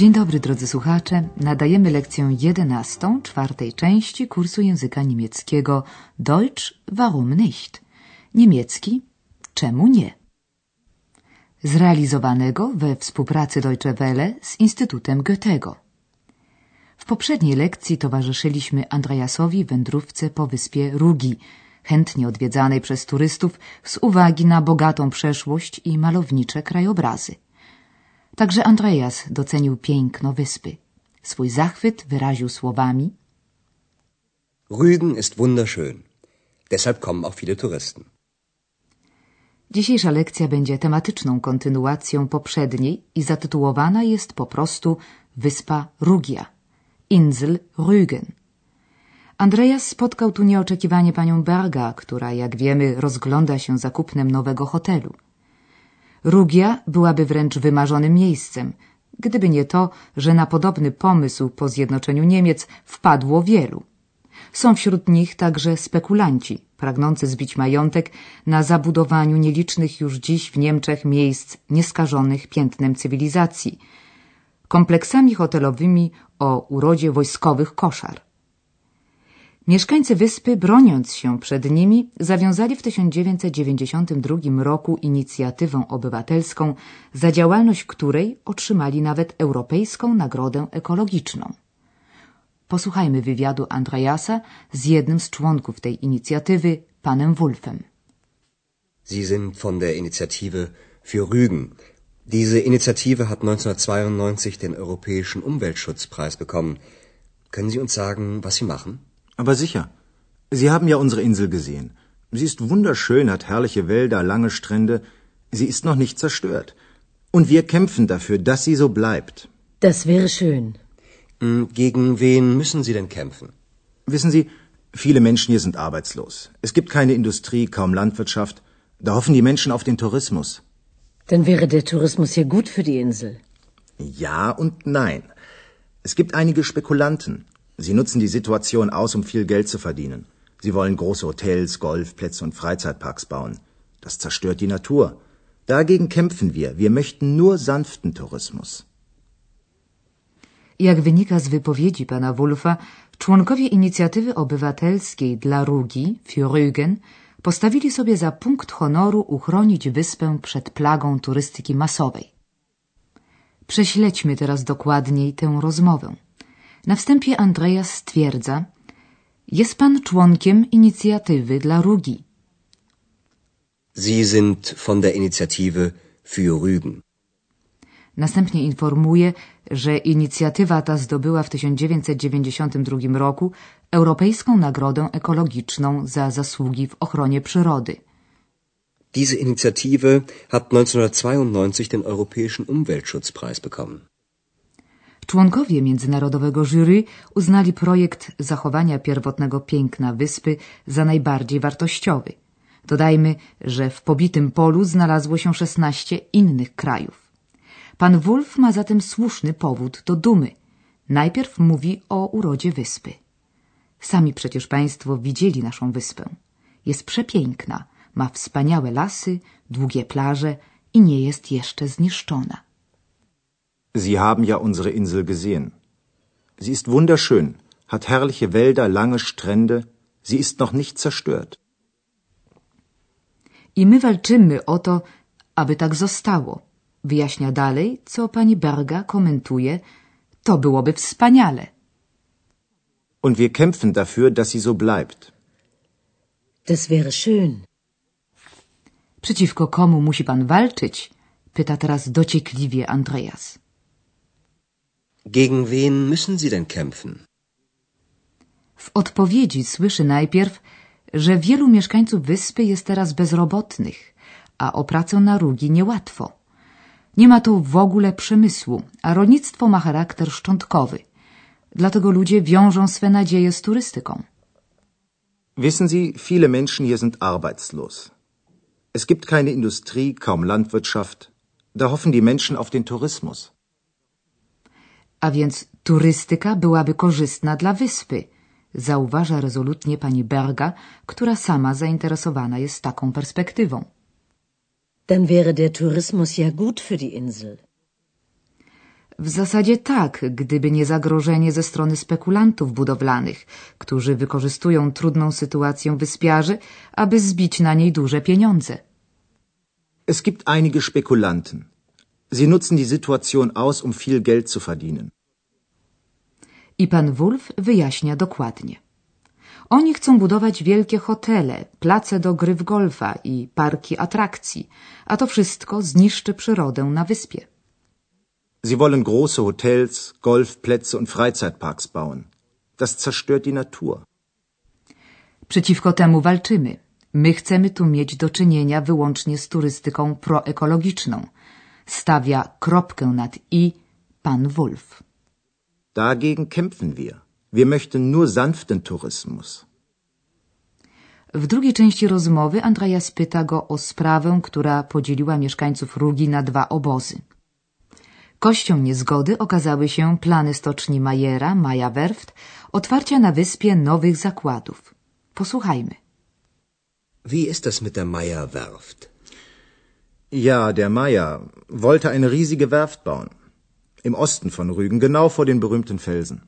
Dzień dobry, drodzy słuchacze. Nadajemy lekcję 11, czwartej części kursu języka niemieckiego Deutsch warum nicht? Niemiecki czemu nie? Zrealizowanego we współpracy Deutsche Welle z Instytutem Goethego. W poprzedniej lekcji towarzyszyliśmy Andreasowi w wędrówce po wyspie Rugi, chętnie odwiedzanej przez turystów z uwagi na bogatą przeszłość i malownicze krajobrazy. Także Andreas docenił piękno wyspy. Swój zachwyt wyraził słowami: Rügen ist wunderschön. Deshalb kommen auch viele Touristen. Dzisiejsza lekcja będzie tematyczną kontynuacją poprzedniej i zatytułowana jest po prostu Wyspa Rugia, Insel Rügen. Andreas spotkał tu nieoczekiwanie panią Berga, która, jak wiemy, rozgląda się za kupnem nowego hotelu. Rugia byłaby wręcz wymarzonym miejscem, gdyby nie to, że na podobny pomysł po zjednoczeniu Niemiec wpadło wielu. Są wśród nich także spekulanci, pragnący zbić majątek na zabudowaniu nielicznych już dziś w Niemczech miejsc nieskażonych piętnem cywilizacji, kompleksami hotelowymi o urodzie wojskowych koszar. Mieszkańcy wyspy, broniąc się przed nimi, zawiązali w 1992 roku inicjatywę obywatelską, za działalność której otrzymali nawet Europejską Nagrodę Ekologiczną. Posłuchajmy wywiadu Andreasa z jednym z członków tej inicjatywy, panem Wulfem. Sie sind von der Initiative für Rügen. Diese Initiative hat 1992 den Europäischen Umweltschutzpreis bekommen. Können Sie uns sagen, was Sie machen? Aber sicher. Sie haben ja unsere Insel gesehen. Sie ist wunderschön, hat herrliche Wälder, lange Strände. Sie ist noch nicht zerstört. Und wir kämpfen dafür, dass sie so bleibt. Das wäre schön. Gegen wen müssen Sie denn kämpfen? Wissen Sie, viele Menschen hier sind arbeitslos. Es gibt keine Industrie, kaum Landwirtschaft. Da hoffen die Menschen auf den Tourismus. Dann wäre der Tourismus hier gut für die Insel. Ja und nein. Es gibt einige Spekulanten. Sie nutzen die Situation aus, viel Geld zu verdienen. Sie wollen große Hotels, Golfplätze und Freizeitparks bauen. Das zerstört die Natur. Dagegen kämpfen wir. Wir möchten nur sanften Tourismus. Jak wynika z wypowiedzi pana Wulfa, członkowie inicjatywy obywatelskiej dla Rugi, für Rügen, postawili sobie za punkt honoru uchronić wyspę przed plagą turystyki masowej. Prześledźmy teraz dokładniej tę rozmowę. Na wstępie Andreas stwierdza: Jest pan członkiem inicjatywy dla Rugi. Sie sind von der Initiative für Rügen. Następnie informuje, że inicjatywa ta zdobyła w 1992 roku Europejską Nagrodę Ekologiczną za zasługi w ochronie przyrody. Diese Initiative hat 1992 den Europäischen Umweltschutzpreis bekommen. Członkowie międzynarodowego jury uznali projekt zachowania pierwotnego piękna wyspy za najbardziej wartościowy. Dodajmy, że w pobitym polu znalazło się 16 innych krajów. Pan Wulf ma zatem słuszny powód do dumy. Najpierw mówi o urodzie wyspy. Sami przecież państwo widzieli naszą wyspę. Jest przepiękna, ma wspaniałe lasy, długie plaże i nie jest jeszcze zniszczona. Sie haben ja unsere Insel gesehen. Sie ist wunderschön, hat herrliche Wälder, lange Strände. Sie ist noch nicht zerstört. I my walczymy o to, aby tak zostało. Wyjaśnia dalej, co pani Berga komentuje. To byłoby wspaniale. Und wir kämpfen dafür, dass sie so bleibt. Das wäre schön. Przeciwko komu musi pan walczyć? Pyta teraz dociekliwie Andreas. Gegen wen müssen Sie denn kämpfen? W odpowiedzi słyszy najpierw, że wielu mieszkańców wyspy jest teraz bezrobotnych, a o pracę na Rugi niełatwo. Nie ma tu w ogóle przemysłu, a rolnictwo ma charakter szczątkowy. Dlatego ludzie wiążą swe nadzieje z turystyką. Wissen Sie, viele Menschen hier sind arbeitslos. Es gibt keine Industrie, kaum Landwirtschaft. Da hoffen die Menschen auf den Tourismus. A więc turystyka byłaby korzystna dla wyspy, zauważa rezolutnie pani Berga, która sama zainteresowana jest taką perspektywą. Dann wäre der Tourismus ja gut für die Insel. W zasadzie tak, gdyby nie zagrożenie ze strony spekulantów budowlanych, którzy wykorzystują trudną sytuację wyspiarzy, aby zbić na niej duże pieniądze. Es gibt einige Spekulanten. Sie nutzen die Situation aus, um viel Geld zu verdienen. I pan Wulf wyjaśnia dokładnie. Oni chcą budować wielkie hotele, place do gry w golfa i parki atrakcji, a to wszystko zniszczy przyrodę na wyspie. Sie wollen große Hotels, Golfplätze und Freizeitparks bauen. Das zerstört die Natur. Przeciwko temu walczymy. My chcemy tu mieć do czynienia wyłącznie z turystyką proekologiczną. Stawia kropkę nad i pan Wulf. Dagegen kämpfen wir. Wir möchten nur sanften Tourismus. W drugiej części rozmowy Andreas pyta go o sprawę, która podzieliła mieszkańców Rugi na dwa obozy. Kością niezgody okazały się plany stoczni Meyera, Meyer Werft, otwarcia na wyspie nowych zakładów. Posłuchajmy. Wie ist das mit der Meyer Werft? Ja, der Meyer wollte eine riesige Werft bauen. Im Osten von Rügen, genau vor den berühmten Felsen.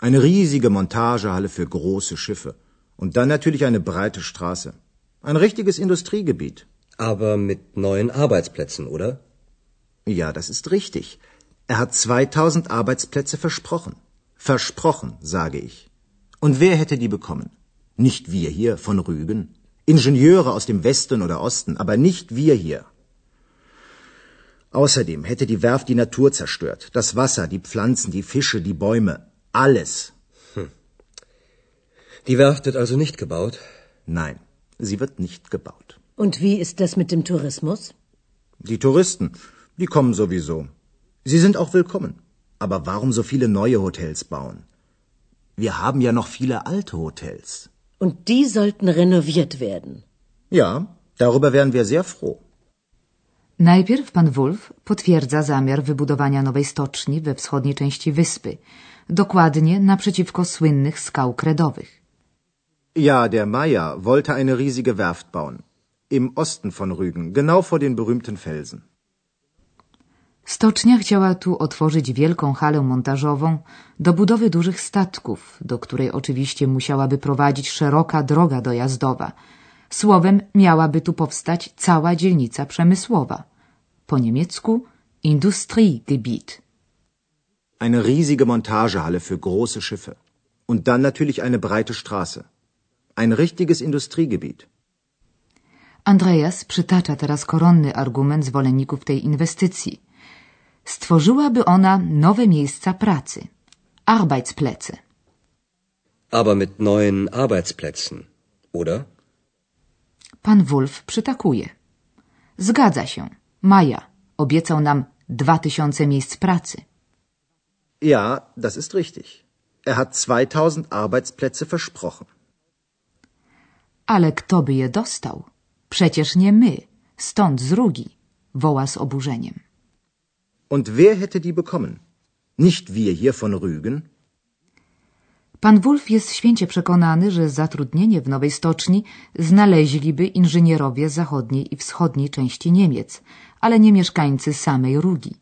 Eine riesige Montagehalle für große Schiffe. Und dann natürlich eine breite Straße. Ein richtiges Industriegebiet. Aber mit neuen Arbeitsplätzen, oder? Ja, das ist richtig. Er hat 2000 Arbeitsplätze versprochen. Versprochen, sage ich. Und wer hätte die bekommen? Nicht wir hier von Rügen. Ingenieure aus dem Westen oder Osten, aber nicht wir hier. Außerdem hätte die Werft die Natur zerstört. Das Wasser, die Pflanzen, die Fische, die Bäume. Alles. Hm. Die Werft wird also nicht gebaut? Nein, sie wird nicht gebaut. Und wie ist das mit dem Tourismus? Die Touristen, die kommen sowieso. Sie sind auch willkommen. Aber warum so viele neue Hotels bauen? Wir haben ja noch viele alte Hotels. Und die sollten renoviert werden. Ja, darüber wären wir sehr froh. Najpierw pan Wulf potwierdza zamiar wybudowania nowej stoczni we wschodniej części wyspy, dokładnie naprzeciwko słynnych skał kredowych. Ja, der Meyer wollte eine riesige Werft bauen. Im Osten von Rügen, genau vor den berühmten Felsen. Stocznia chciała tu otworzyć wielką halę montażową do budowy dużych statków, do której oczywiście musiałaby prowadzić szeroka droga dojazdowa. Słowem, miałaby tu powstać cała dzielnica przemysłowa. Po niemiecku Industriegebiet. Eine riesige Montagehalle für große Schiffe. Und dann natürlich eine breite Straße. Ein richtiges Industriegebiet. Andreas przytacza teraz koronny argument zwolenników tej inwestycji. Stworzyłaby ona nowe miejsca pracy. Arbeitsplätze. Aber mit neuen Arbeitsplätzen, oder? Pan Wulf przytakuje. Zgadza się. Maja obiecał nam 2000 miejsc pracy. Ja, das ist richtig. Er hat 2000 Arbeitsplätze versprochen. Ale kto by je dostał? Przecież nie my, stąd z Rugi, woła z oburzeniem. Und wer hätte die bekommen? Nicht wir hier von Rügen. Pan Wulf jest święcie przekonany, że zatrudnienie w nowej stoczni znaleźliby inżynierowie zachodniej i wschodniej części Niemiec, ale nie mieszkańcy samej Rugi.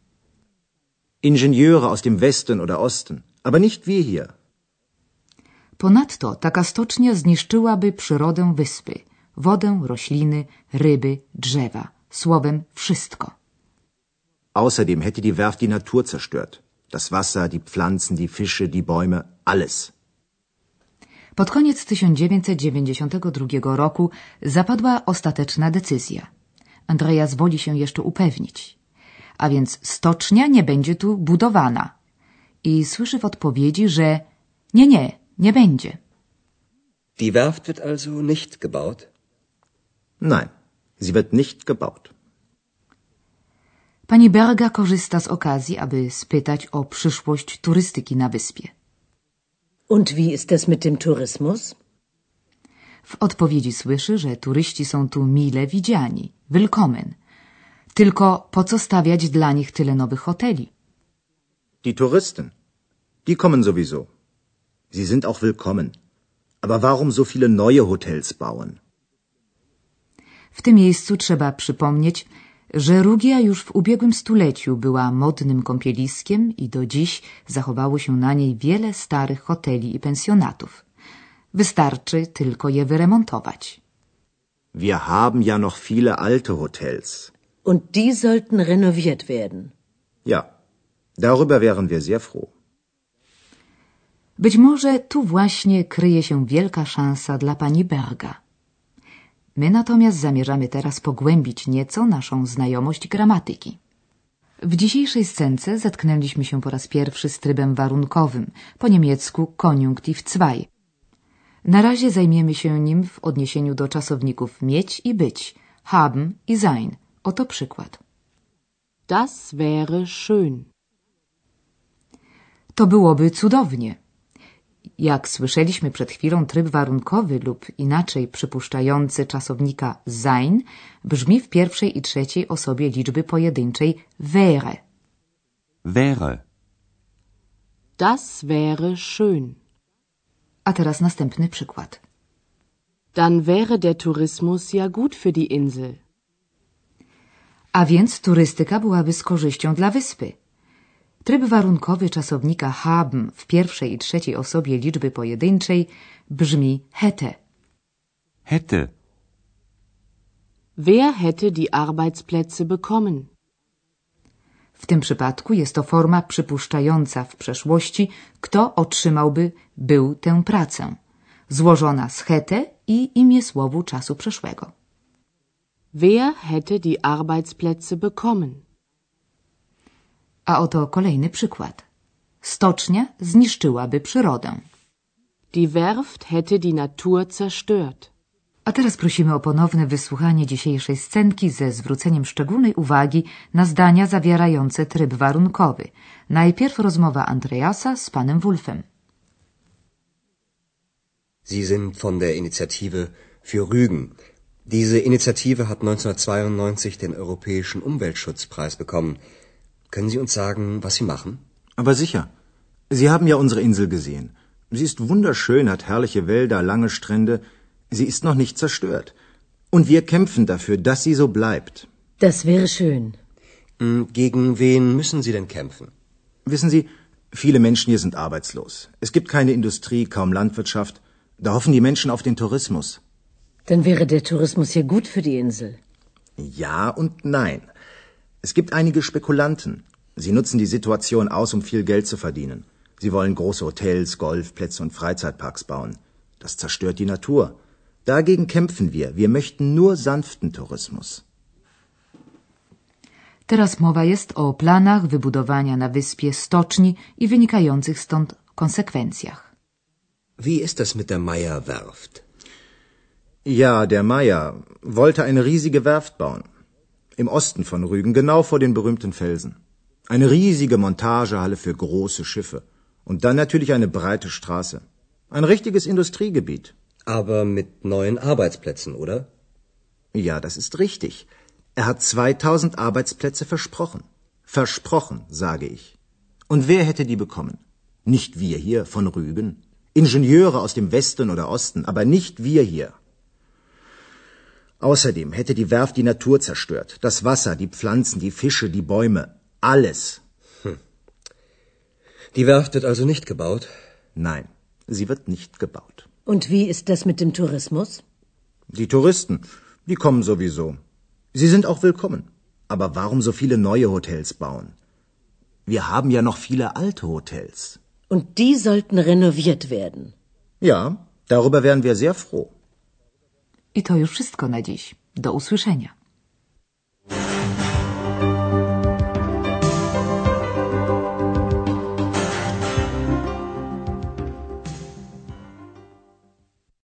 Ingenieure aus dem Westen oder Osten, aber nicht wir hier. Ponadto taka stocznia zniszczyłaby przyrodę wyspy, wodę, rośliny, ryby, drzewa, słowem wszystko. Außerdem hätte die Werft die Natur zerstört. Das Wasser, die Pflanzen, die Fische, die Bäume, alles. Pod koniec 1992 roku zapadła ostateczna decyzja. Andreas woli się jeszcze upewnić. A więc stocznia nie będzie tu budowana. I słyszy w odpowiedzi, że nie będzie. Die Werft wird also nicht gebaut? Nein, sie wird nicht gebaut. Pani Berga korzysta z okazji, aby spytać o przyszłość turystyki na wyspie. Und wie ist das mit dem Tourismus? W odpowiedzi słyszy, że turyści są tu mile widziani, willkommen. Tylko po co stawiać dla nich tyle nowych hoteli? Die Touristen, die kommen sowieso. Sie sind auch willkommen. Aber warum so viele neue Hotels bauen? W tym miejscu trzeba przypomnieć, że Rugia już w ubiegłym stuleciu była modnym kąpieliskiem i do dziś zachowało się na niej wiele starych hoteli i pensjonatów. Wystarczy tylko je wyremontować. Wir haben ja noch viele alte Hotels. Und die sollten renoviert werden. Ja, darüber wären wir sehr froh. Być może tu właśnie kryje się wielka szansa dla pani Berga. My natomiast zamierzamy teraz pogłębić nieco naszą znajomość gramatyki. W dzisiejszej scence zetknęliśmy się po raz pierwszy z trybem warunkowym, po niemiecku Konjunktiv 2. Na razie zajmiemy się nim w odniesieniu do czasowników mieć i być, haben i sein. Oto przykład. Das wäre schön. To byłoby cudownie. Jak słyszeliśmy przed chwilą, tryb warunkowy lub inaczej przypuszczający czasownika sein brzmi w pierwszej i trzeciej osobie liczby pojedynczej wäre. Wäre. Das wäre schön. A teraz następny przykład. Dann wäre der Tourismus ja gut für die Insel. A więc turystyka byłaby z korzyścią dla wyspy. Tryb warunkowy czasownika haben w pierwszej i trzeciej osobie liczby pojedynczej brzmi hätte. Hätte. Wer hätte die Arbeitsplätze bekommen? W tym przypadku jest to forma przypuszczająca w przeszłości, kto otrzymałby był tę pracę, złożona z hätte i imię słowu czasu przeszłego. Wer hätte die Arbeitsplätze bekommen? A oto kolejny przykład. Stocznia zniszczyłaby przyrodę. Die Werft hätte die Natur zerstört. A teraz prosimy o ponowne wysłuchanie dzisiejszej scenki ze zwróceniem szczególnej uwagi na zdania zawierające tryb warunkowy. Najpierw rozmowa Andreasa z panem Wulfem. Sie sind von der Initiative für Rügen. Diese Initiative hat 1992 den Europäischen Umweltschutzpreis bekommen. Können Sie uns sagen, was Sie machen? Aber sicher. Sie haben ja unsere Insel gesehen. Sie ist wunderschön, hat herrliche Wälder, lange Strände. Sie ist noch nicht zerstört. Und wir kämpfen dafür, dass sie so bleibt. Das wäre schön. Gegen wen müssen Sie denn kämpfen? Wissen Sie, viele Menschen hier sind arbeitslos. Es gibt keine Industrie, kaum Landwirtschaft. Da hoffen die Menschen auf den Tourismus. Dann wäre der Tourismus hier gut für die Insel. Ja und nein. Es gibt einige Spekulanten. Sie nutzen die Situation aus, um viel Geld zu verdienen. Sie wollen große Hotels, Golfplätze und Freizeitparks bauen. Das zerstört die Natur. Dagegen kämpfen wir. Wir möchten nur sanften Tourismus. Teraz mowa jest o planach wybudowania na wyspie stoczni i wynikających stąd konsekwencjach. Wie ist das mit der Meyer Werft? Ja, der Meyer wollte eine riesige Werft bauen. Im Osten von Rügen, genau vor den berühmten Felsen. Eine riesige Montagehalle für große Schiffe. Und dann natürlich eine breite Straße. Ein richtiges Industriegebiet. Aber mit neuen Arbeitsplätzen, oder? Ja, das ist richtig. Er hat 2000 Arbeitsplätze versprochen. Versprochen, sage ich. Und wer hätte die bekommen? Nicht wir hier von Rügen. Ingenieure aus dem Westen oder Osten, aber nicht wir hier. Außerdem hätte die Werft die Natur zerstört. Das Wasser, die Pflanzen, die Fische, die Bäume. Alles. Die Werft wird also nicht gebaut? Nein, sie wird nicht gebaut. Und wie ist das mit dem Tourismus? Die Touristen, die kommen sowieso. Sie sind auch willkommen. Aber warum so viele neue Hotels bauen? Wir haben ja noch viele alte Hotels. Und die sollten renoviert werden. Ja, darüber wären wir sehr froh. I to już wszystko na dziś. Do usłyszenia.